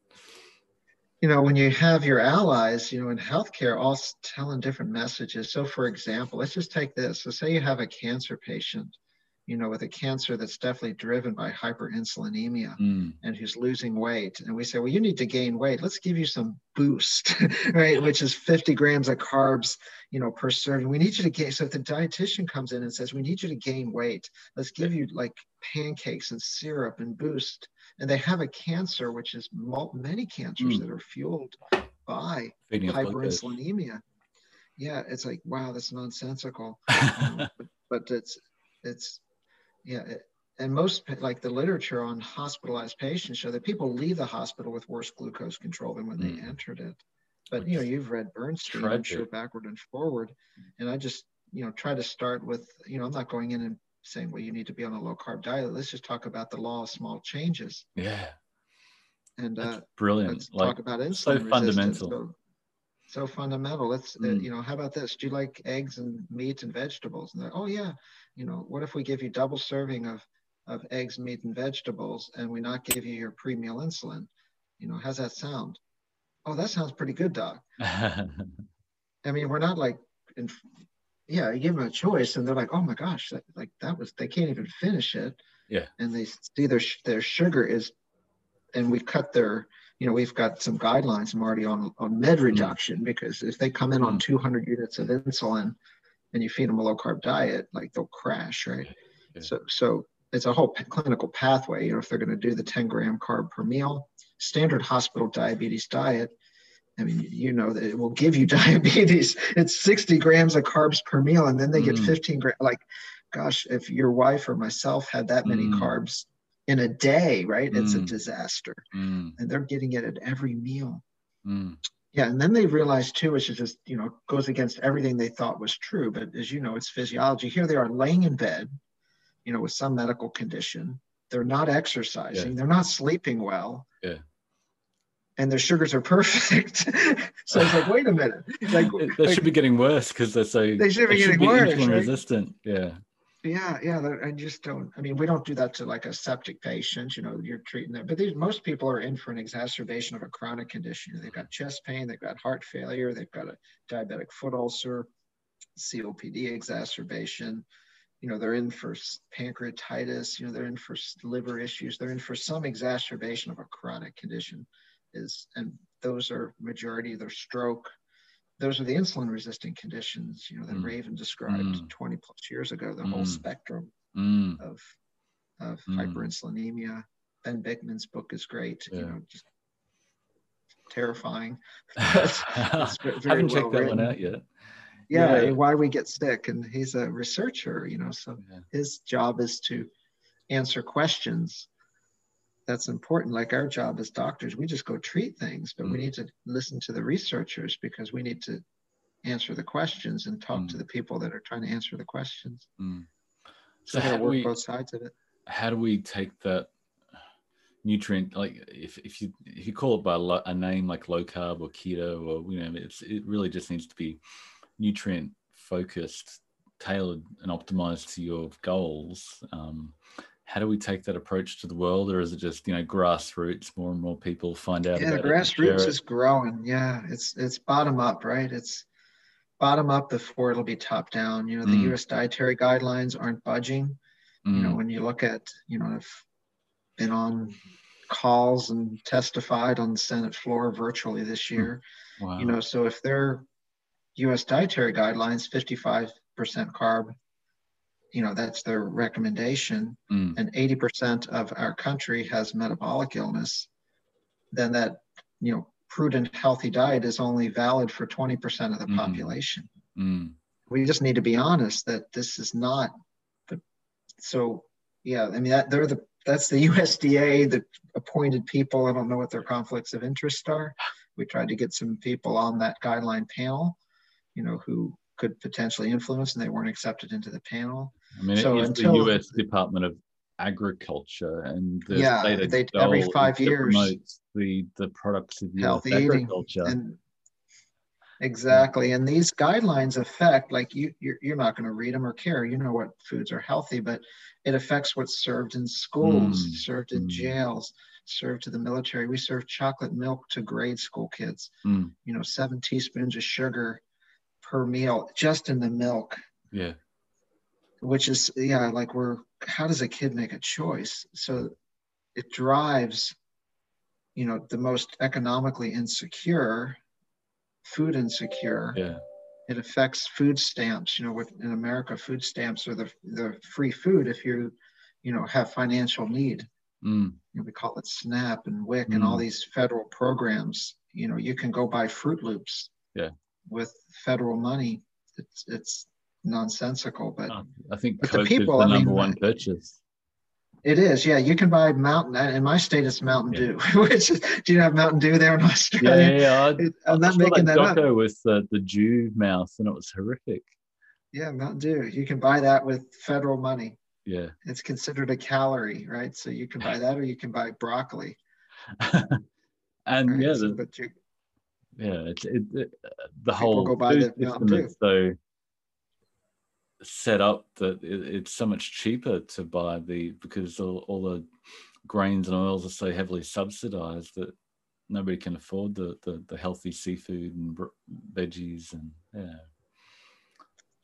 You know, when you have your allies, you know, in healthcare, all telling different messages. So for example, let's just take this. So say you have a cancer patient, you know, with a cancer that's definitely driven by hyperinsulinemia and who's losing weight. And we say, well, you need to gain weight. Let's give you some boost, right? Which is 50 grams of carbs, you know, per serving. We need you to gain. So if the dietitian comes in and says, we need you to gain weight, let's give you like pancakes and syrup and boost. And they have a cancer, which is many cancers that are fueled by hyperinsulinemia. Yeah, it's like, wow, that's nonsensical. But it's and most, like the literature on hospitalized patients show that people leave the hospital with worse glucose control than when they entered it. But you know, you've read Bernstein, I'm sure, backward and forward. And I just, you know, try to start with, you know, I'm not going in and saying, well, you need to be on a low carb diet. Let's just talk about the law of small changes. Yeah. And that's brilliant. Let's talk about insulin resistance. Fundamental. So fundamental. Let's, you know, how about this? Do you like eggs and meat and vegetables? And oh yeah. You know, what if we give you double serving of eggs, meat, and vegetables, and we not give you your pre-meal insulin? You know, how's that sound? Oh, that sounds pretty good, doc. I mean, we're not like, you give them a choice and they're like, oh my gosh, they can't even finish it. Yeah. And they see their sugar is, and we cut their, you know, we've got some guidelines, Marty, on med reduction, because if they come in on 200 units of insulin and you feed them a low carb diet, like they'll crash, right? Yeah. So it's a whole clinical pathway, you know, if they're going to do the 10 gram carb per meal, standard hospital diabetes diet. I mean, you know, that it will give you diabetes. It's 60 grams of carbs per meal, and then they get 15 grams. Like, gosh, if your wife or myself had that many carbs in a day, right? It's a disaster. And they're getting it at every meal. Yeah, and then they realize too, which is just, you know, goes against everything they thought was true. But as you know, it's physiology. Here they are laying in bed, you know, with some medical condition. They're not exercising. Yeah. They're not sleeping well. Yeah. And their sugars are perfect. So it's like, wait a minute. Like, they should be getting worse because they're so... They should be getting worse, insulin resistant, right? Yeah, I just don't... I mean, we don't do that to like a septic patient, you know, you're treating them. But most people are in for an exacerbation of a chronic condition. They've got chest pain, they've got heart failure, they've got a diabetic foot ulcer, COPD exacerbation. You know, they're in for pancreatitis, you know, they're in for liver issues, they're in for some exacerbation of a chronic condition. And those are majority of their stroke. Those are the insulin resistant conditions, you know, that Raven described 20 plus years ago, the whole spectrum of hyperinsulinemia. Ben Bickman's book is great, you know, just terrifying. I haven't checked that one out yet. Yeah, Why We Get Sick. And he's a researcher, you know, so his job is to answer questions. That's important. Like our job as doctors, we just go treat things, but we need to listen to the researchers because we need to answer the questions and talk to the people that are trying to answer the questions. So how do we work both sides of it? How do we take that nutrient, like if you call it by a name like low carb or keto, or you know, it really just needs to be nutrient focused, tailored and optimized to your goals. How do we take that approach to the world, or is it just, you know, grassroots? More and more people find out. Yeah, grassroots is growing. Yeah, it's bottom up, right? It's bottom up before it'll be top down. You know, the U.S. dietary guidelines aren't budging. You know, when you look at, you know, I've been on calls and testified on the Senate floor virtually this year. Wow. You know, so if their U.S. dietary guidelines, 55% carb. You know, that's their recommendation, and 80% of our country has metabolic illness, then that, you know, prudent, healthy diet is only valid for 20% of the population. We just need to be honest that this is not the, so yeah, I mean, that's the USDA, the appointed people. I don't know what their conflicts of interest are. We tried to get some people on that guideline panel, you know, who could potentially influence, and they weren't accepted into the panel. I mean, so it's the U.S. Department of Agriculture, and the state every 5 years promotes the products of healthy agriculture. And Exactly. And these guidelines affect, like you're not going to read them or care, you know, what foods are healthy, but it affects what's served in schools, served in jails, served to the military. We serve chocolate milk to grade school kids, you know, 7 teaspoons of sugar per meal, just in the milk. Yeah. Which is, yeah, like how does a kid make a choice? So it drives, you know, the most economically insecure, food insecure. Yeah. It affects food stamps. You know, in America, food stamps are the free food if you know, have financial need. You know, we call it SNAP and WIC and all these federal programs. You know, you can go buy Fruit Loops with federal money. It's nonsensical, but I think Coke is the number one purchase. It is, yeah. You can buy Mountain. In my state, it's Mountain Dew. Which do you have Mountain Dew there in Australia? Yeah. I'm not making that up. Doco with the Jew mouse, and it was horrific. Yeah, Mountain Dew. You can buy that with federal money. Yeah, it's considered a calorie, right? So you can buy that, or you can buy broccoli. And right? The whole go buy food system is so set up that it's so much cheaper to buy because all the grains and oils are so heavily subsidized that nobody can afford the healthy seafood and veggies and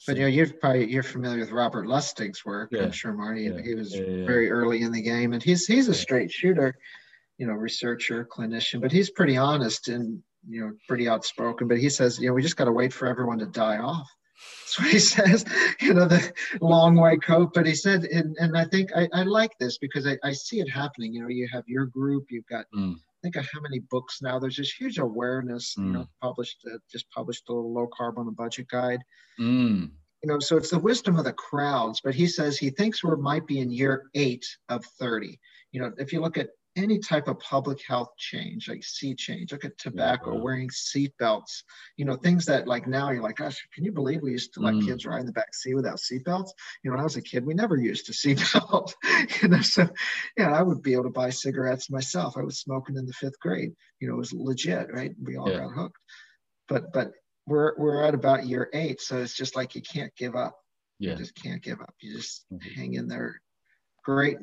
But you know, you're familiar with Robert Lustig's work. Yeah. I'm sure Marty. Yeah. He was very early in the game, and he's a straight shooter, you know, researcher, clinician, but he's pretty honest and, you know, pretty outspoken. But he says, you know, we just got to wait for everyone to die off. That's what he says. You know, the long white coat. But he said, and I think I like this because I see it happening. You know, you have your group. You've got think of how many books now. There's this huge awareness. You know, just published a little low carb on a budget guide. You know, so it's the wisdom of the crowds. But he says he thinks we might be in year 8 of 30. You know, if you look at any type of public health change, like sea change, look at tobacco, wearing seatbelts, you know, things that like now you're like, gosh, can you believe we used to let kids ride in the back seat without seatbelts? You know, when I was a kid, we never used a seatbelt. You know, so yeah, I would be able to buy cigarettes myself. I was smoking in the 5th grade. You know, it was legit, right? We all got hooked. But we're at about year 8. So it's just like, you can't give up. Yeah. You just can't give up. You just hang in there. Great.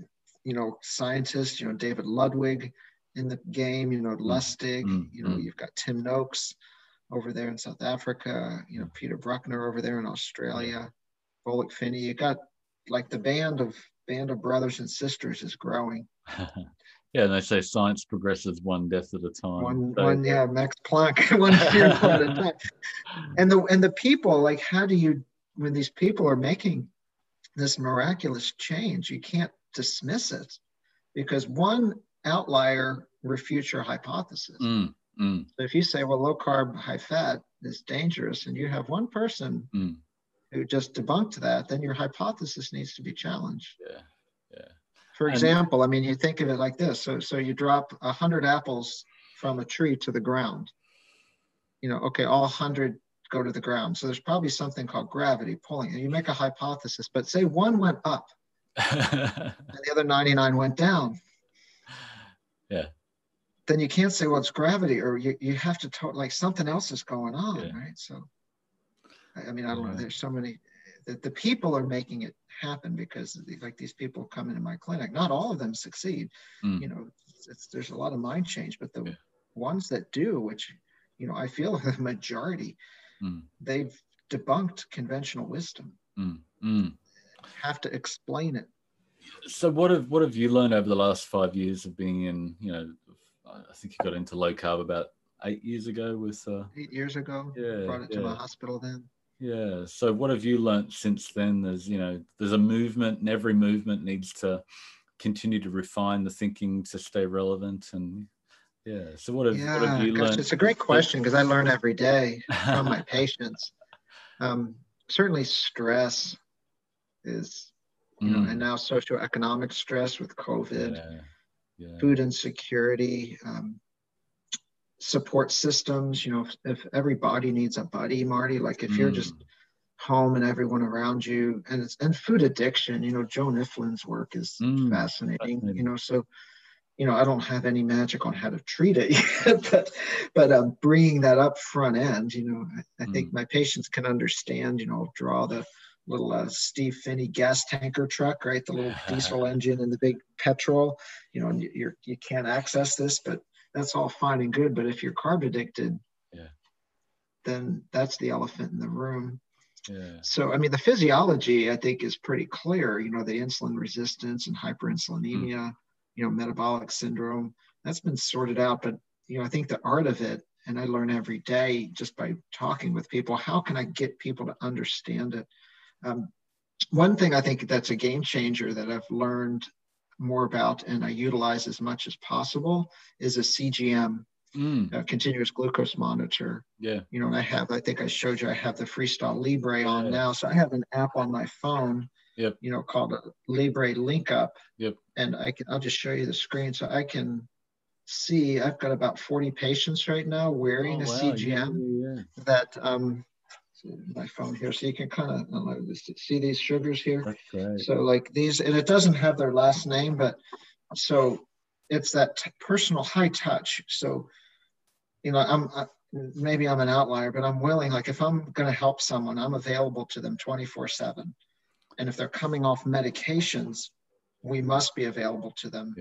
You know, scientists, you know, David Ludwig in the game, you know, Lustig, you know, you've got Tim Noakes over there in South Africa, you know, Peter Bruckner over there in Australia, Bolick Finney. You got like the band of brothers and sisters is growing. Yeah, and they say science progresses one death at a time. Max Planck, one fear at a time. And the people, like, how do you, when these people are making this miraculous change, you can't dismiss it because one outlier refutes your hypothesis. So if you say, well, low carb, high fat is dangerous, and you have one person who just debunked that, then your hypothesis needs to be challenged. For example, I mean, you think of it like this. So you drop 100 apples from a tree to the ground. You know, okay, all 100 go to the ground. So there's probably something called gravity pulling, and you make a hypothesis, but say one went up and the other 99 went down. Yeah. Then you can't say, well, it's gravity, or you have to like something else is going on, right? So, I mean, I don't know. There's so many that the people are making it happen because, like, these people come into my clinic. Not all of them succeed. You know, there's a lot of mind change, but the ones that do, which, you know, I feel the majority, they've debunked conventional wisdom. Have to explain it. So what have you learned over the last 5 years of being in, you know, I think you got into low carb about 8 years ago with 8 years ago. Yeah, brought it to my hospital then. Yeah. So what have you learned since then? There's, you know, there's a movement, and every movement needs to continue to refine the thinking to stay relevant. And so what have you learned? It's a great question because I learn every day from my patients. Certainly stress is, you know, and now socioeconomic stress with COVID, food insecurity, support systems. You know, if everybody needs a buddy, Marty, like if you're just home and everyone around you, and food addiction, you know, Joe Niflin's work is fascinating, you know, so, you know, I don't have any magic on how to treat it yet, but bringing that up front end, you know, I think my patients can understand, you know, I'll draw the little Steve Finney gas tanker truck, right? The little diesel engine and the big petrol, you know, and you can't access this, but that's all fine and good. But if you're carb addicted, then that's the elephant in the room. Yeah. So, I mean, the physiology, I think, is pretty clear, you know, the insulin resistance and hyperinsulinemia, you know, metabolic syndrome, that's been sorted out. But, you know, I think the art of it, and I learn every day just by talking with people, how can I get people to understand it? One thing I think that's a game changer that I've learned more about and I utilize as much as possible is a CGM. Continuous glucose monitor. Yeah. You know, and I think I showed you, I have the Freestyle Libre on now. So I have an app on my phone, you know, called a Libre Link Up. And I'll just show you the screen. So I can see, I've got about 40 patients right now wearing a CGM that, my phone here. So you can kind of see these sugars here. That's great. So like these, and it doesn't have their last name, but so it's that personal high touch. So, you know, maybe I'm an outlier, but I'm willing, like if I'm going to help someone, I'm available to them 24/7. And if they're coming off medications, we must be available to them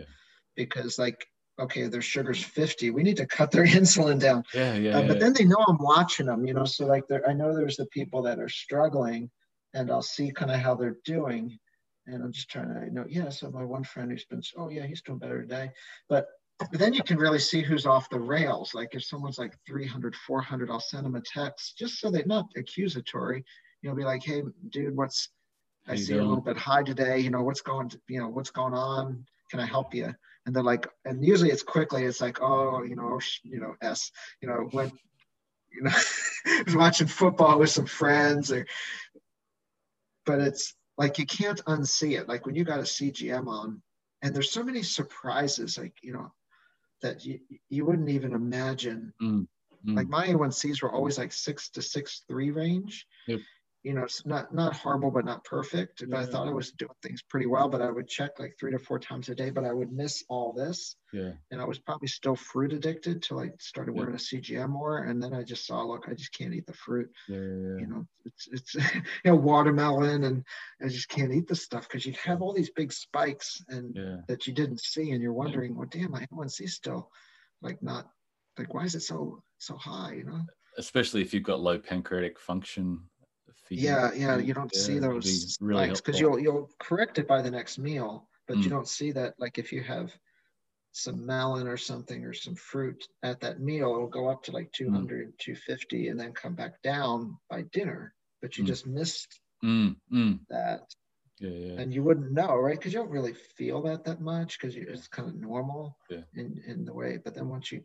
because like, okay, their sugar's 50, we need to cut their insulin down. But then they know I'm watching them, you know? So like I know there's the people that are struggling and I'll see kind of how they're doing. And I'm just trying to, you know, so my one friend who's been, he's doing better today. But then you can really see who's off the rails. Like if someone's like 300, 400, I'll send them a text just so they're not accusatory. You know, be like, hey, dude, I see you're a little bit high today. You know, what's going on? Can I help you? And they're like, and usually it's quickly, it's like, I was watching football with some friends but it's, like you can't unsee it. Like when you got a CGM on, and there's so many surprises, like, you know, that you wouldn't even imagine. Like my A1Cs were always like 6 to 6.3 range. You know, it's not horrible, but not perfect. But I thought I was doing things pretty well, but I would check like 3 to 4 times a day, but I would miss all this. And I was probably still fruit addicted till I started wearing a CGM more. And then I just saw, look, I just can't eat the fruit. You know, it's you know, watermelon, and I just can't eat this stuff because you have all these big spikes and that you didn't see. And you're wondering, well, damn, I haven't seen still like not like, why is it so high, you know? Especially if you've got low pancreatic function. You don't see those spikes because you'll correct it by the next meal, but you don't see that. Like if you have some melon or something or some fruit at that meal, it'll go up to like 200, 250, and then come back down by dinner. But you just missed that, and you wouldn't know, right? Because you don't really feel that much because it's kind of normal in the way. But then once you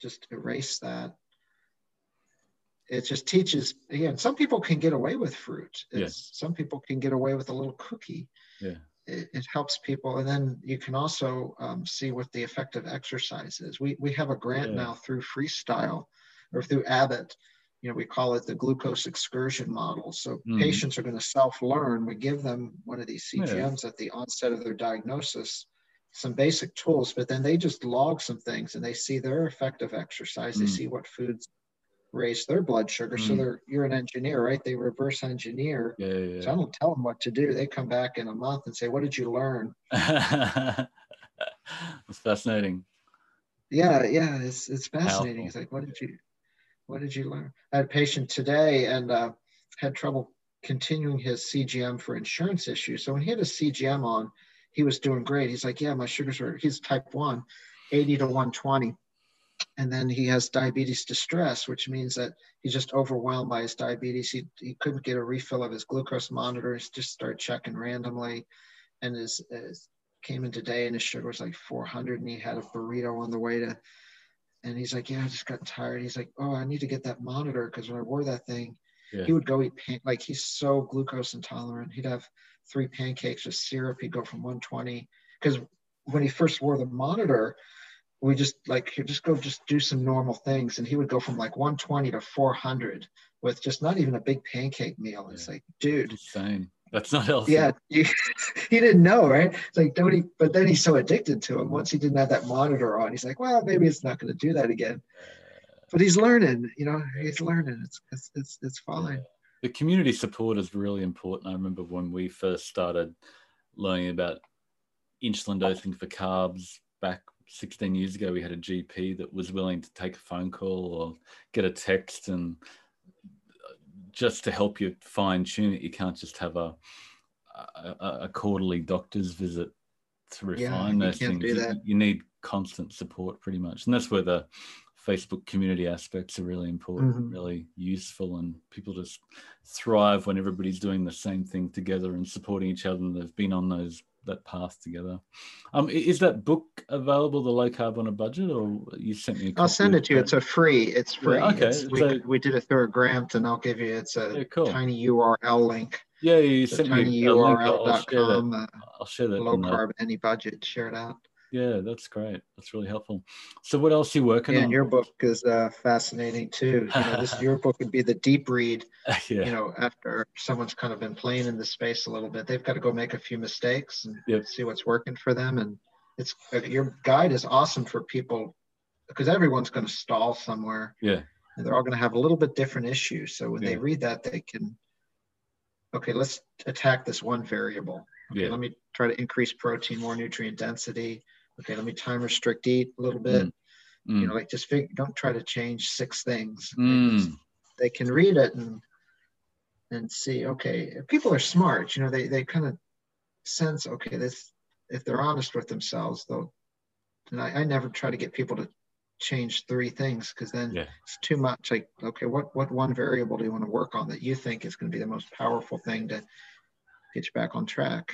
just erase that. It just teaches, again, some people can get away with fruit. Some people can get away with a little cookie. It helps people. And then you can also see what the effect of exercise is. We have a grant now through Freestyle or through Abbott. You know, we call it the glucose excursion model. So patients are going to self-learn. We give them one of these CGMs at the onset of their diagnosis, some basic tools, but then they just log some things and they see their effect of exercise. They see what foods raise their blood sugar. So you're an engineer, right? They reverse engineer. So I don't tell them what to do. They come back in a month and say, what did you learn? That's fascinating. It's fascinating. Powerful. It's like, what did you learn? I had a patient today and had trouble continuing his CGM for insurance issues. So when he had a CGM on, he was doing great. He's like, my sugars are, he's type 1, 80 to 120. And then he has diabetes distress, which means that he's just overwhelmed by his diabetes. He couldn't get a refill of his glucose monitor. He just started checking randomly. And his came in today and his sugar was like 400 and he had a burrito on the way to, and he's like, I just got tired. He's like, I need to get that monitor because when I wore that thing, he would go eat, like he's so glucose intolerant. He'd have 3 pancakes with syrup. He'd go from 120 because when he first wore the monitor, we just like, just do some normal things. And he would go from like 120 to 400 with just not even a big pancake meal. It's like, dude, That's not healthy. Yeah, he didn't know, right? It's like, but then he's so addicted to him. Once he didn't have that monitor on, he's like, well, maybe it's not going to do that again. But he's learning, you know, he's learning. It's fine. Yeah. The community support is really important. I remember when we first started learning about insulin dosing for carbs back 16 years ago, we had a GP that was willing to take a phone call or get a text and just to help you fine tune it. You can't just have a quarterly doctor's visit to refine those things. You need constant support pretty much. And that's where the Facebook community aspects are really important, really useful. And people just thrive when everybody's doing the same thing together and supporting each other. And they've been on that path together. Is that book available, The Low Carb on a Budget, or you sent me a copy? I'll send it to you. It's free. Yeah, okay. We did it through a grant, and I'll give you, it's a tiny URL link. Yeah, you sent me tinyurl.com. I'll share that. Low Carb, Any Budget, share it out. Yeah, that's great. That's really helpful. So what else are you working on? Your book is fascinating too. You know, your book would be the deep read, you know, after someone's kind of been playing in the space a little bit. They've got to go make a few mistakes and see what's working for them. And it's your guide is awesome for people, because everyone's going to stall somewhere. Yeah. And they're all going to have a little bit different issues. So when they read that, they can, okay, let's attack this one variable. Okay, let me try to increase protein, more nutrient density. Okay, let me time restrict eat a little bit. You know, like just don't try to change six things. They can read it and see, okay, people are smart. You know, they kind of sense, okay, this, if they're honest with themselves, though, and I never try to get people to change three things, because then it's too much. Like, okay, what one variable do you want to work on that you think is going to be the most powerful thing to get you back on track?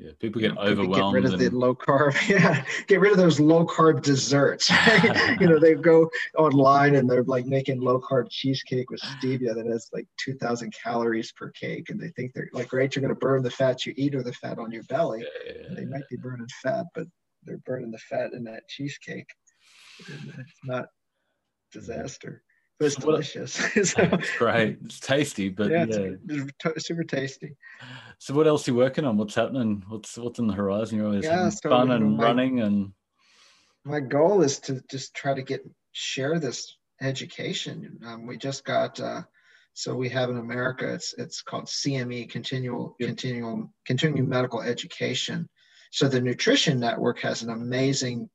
Yeah, people get overwhelmed. Get rid of the low carb. Yeah, get rid of those low carb desserts. Right? You know, they go online and they're like making low carb cheesecake with stevia that has like 2,000 calories per cake, and they think they're like, right, you're going to burn the fat you eat or the fat on your belly. Yeah. They might be burning fat, but they're burning the fat in that cheesecake. And it's not disaster. But it's delicious. So, it's great. It's tasty, but it's super tasty. So what else are you working on? What's happening? What's on the horizon? You're always having fun and running. And my goal is to just try to share this education. We just got so we have in America, it's called CME, continuing medical education. So the Nutrition Network has an amazing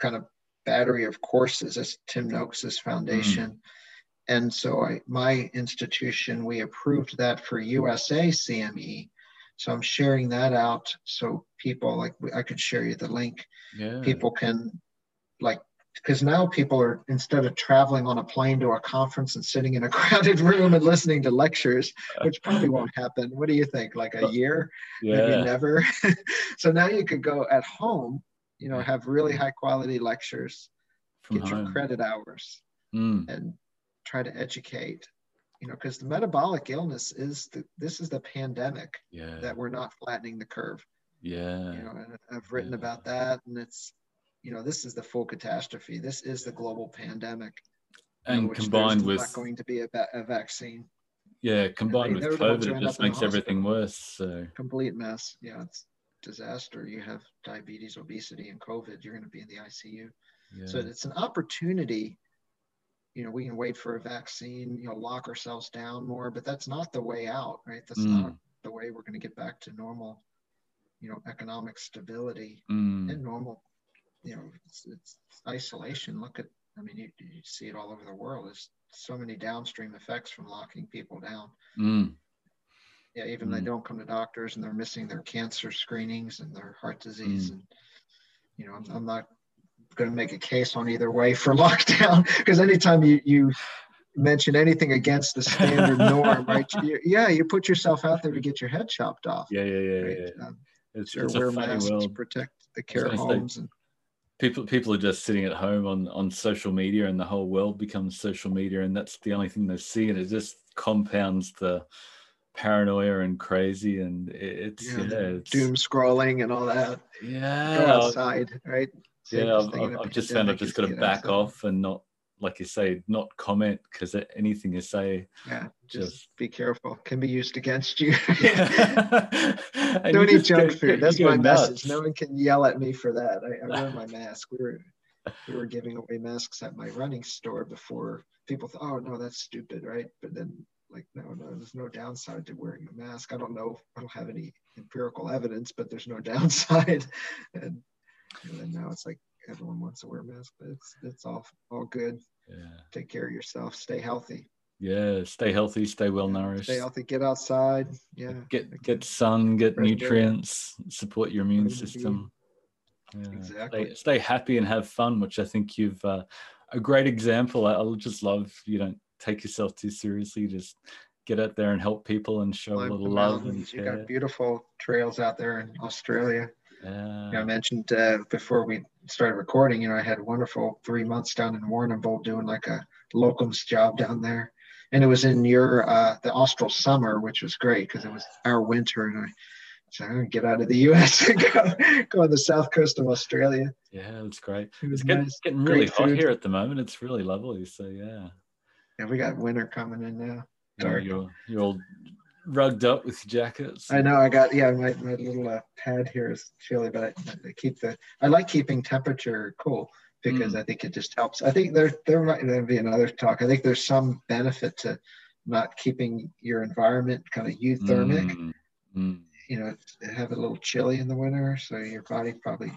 kind of battery of courses. It's Tim Noakes' foundation. And so my institution, we approved that for USA CME. So I'm sharing that out. So people, like, I could share you the link. Yeah. People can, like, because now people are, instead of traveling on a plane to a conference and sitting in a crowded room and listening to lectures, which probably won't happen. What do you think? Like a year? Maybe never. So now you could go at home, you know, have really high quality lectures, get your credit hours and try to educate, you know, because the metabolic illness is the pandemic that we're not flattening the curve. Yeah. You know, and I've written about that, and it's, you know, this is the full catastrophe. This is the global pandemic. And combined with not going to be a vaccine. Yeah. Combined with COVID, it just makes everything worse. So complete mess. Yeah. It's disaster. You have diabetes, obesity, and COVID, you're going to be in the ICU. So it's an opportunity. You know, we can wait for a vaccine, you know, lock ourselves down more, but that's not the way out, right? That's not the way we're going to get back to normal, you know, economic stability and normal, you know, it's isolation. Look at, I mean, you see it all over the world. There's so many downstream effects from locking people down. Yeah, even they don't come to doctors, and they're missing their cancer screenings and their heart disease. And, you know, I'm not going to make a case on either way for lockdown, because anytime you mention anything against the standard norm, right? You put yourself out there to get your head chopped off. Yeah. It's wear masks to protect the care homes. And people are just sitting at home on social media, and the whole world becomes social media, and that's the only thing they see, and it just compounds the paranoia and crazy, and it's doom scrolling and all that. Go outside, right? I've just found I've just got to back off and not like you say, not comment, because anything you say, just be careful, can be used against you. Don't eat junk food. That's my message. No one can yell at me for that. I wear my mask. We were giving away masks at my running store before. People thought, oh no, that's stupid, right? But then, like, no, there's no downside to wearing a mask. I don't know, I don't have any empirical evidence, but there's no downside. And then now it's like everyone wants to wear a mask, but it's all good. Yeah. Take care of yourself. Stay healthy. Yeah, stay healthy. Stay well nourished. Stay healthy. Get outside. Yeah. Get sun. Get nutrients. Support your immune system. Yeah. Exactly. Stay happy and have fun, which I think you've a great example. I just love, you don't take yourself too seriously. Just get out there and help people and show a little love. And you got beautiful trails out there in Australia. Yeah. You know, I mentioned before we started recording, I had a wonderful 3 months down in Warrnambool doing like a locums job down there. And it was in the Austral summer, which was great because it was our winter. And I said, I'm going to get out of the US and go on the south coast of Australia. Yeah, that's great. It's getting really hot here at the moment. It's really lovely. So, yeah. Yeah, we got winter coming in now. Yeah, you're all rugged up with jackets. I know. I got my little pad here is chilly, but I keep I like keeping temperature cool because I think it just helps. I think there might be another talk. I think there's some benefit to not keeping your environment kind of euthermic. You know, have a little chilly in the winter, so your body probably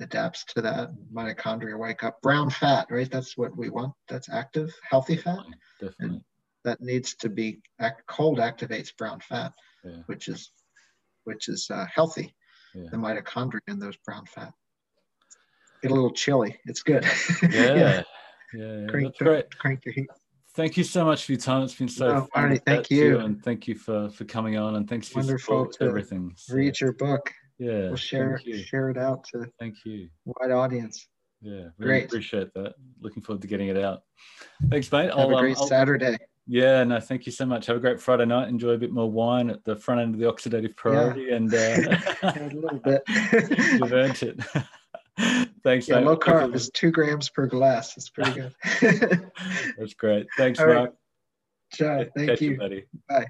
adapts to that. Mitochondria wake up. Brown fat, right? That's what we want. That's active, healthy fat. Definitely. And that needs to be cold activates brown fat, which is healthy. Yeah. The mitochondria in those brown fat get a little chilly. It's good. Yeah. Crank your heat. Thank you so much for your time. It's been so fun. Marty, thank you, and thank you for coming on, and thanks for everything. Read your book. Yeah, we'll share it out to a wide audience. Yeah, really appreciate that. Looking forward to getting it out. Thanks, mate. Have a great Saturday. Yeah, no, thank you so much. Have a great Friday night. Enjoy a bit more wine at the front end of the oxidative priority, and a little bit. You've earned it. Thanks, mate. Low carb is 2 grams per glass. It's pretty good. That's great. Thanks, Mark. Right. Ciao. Thank you, buddy. Bye.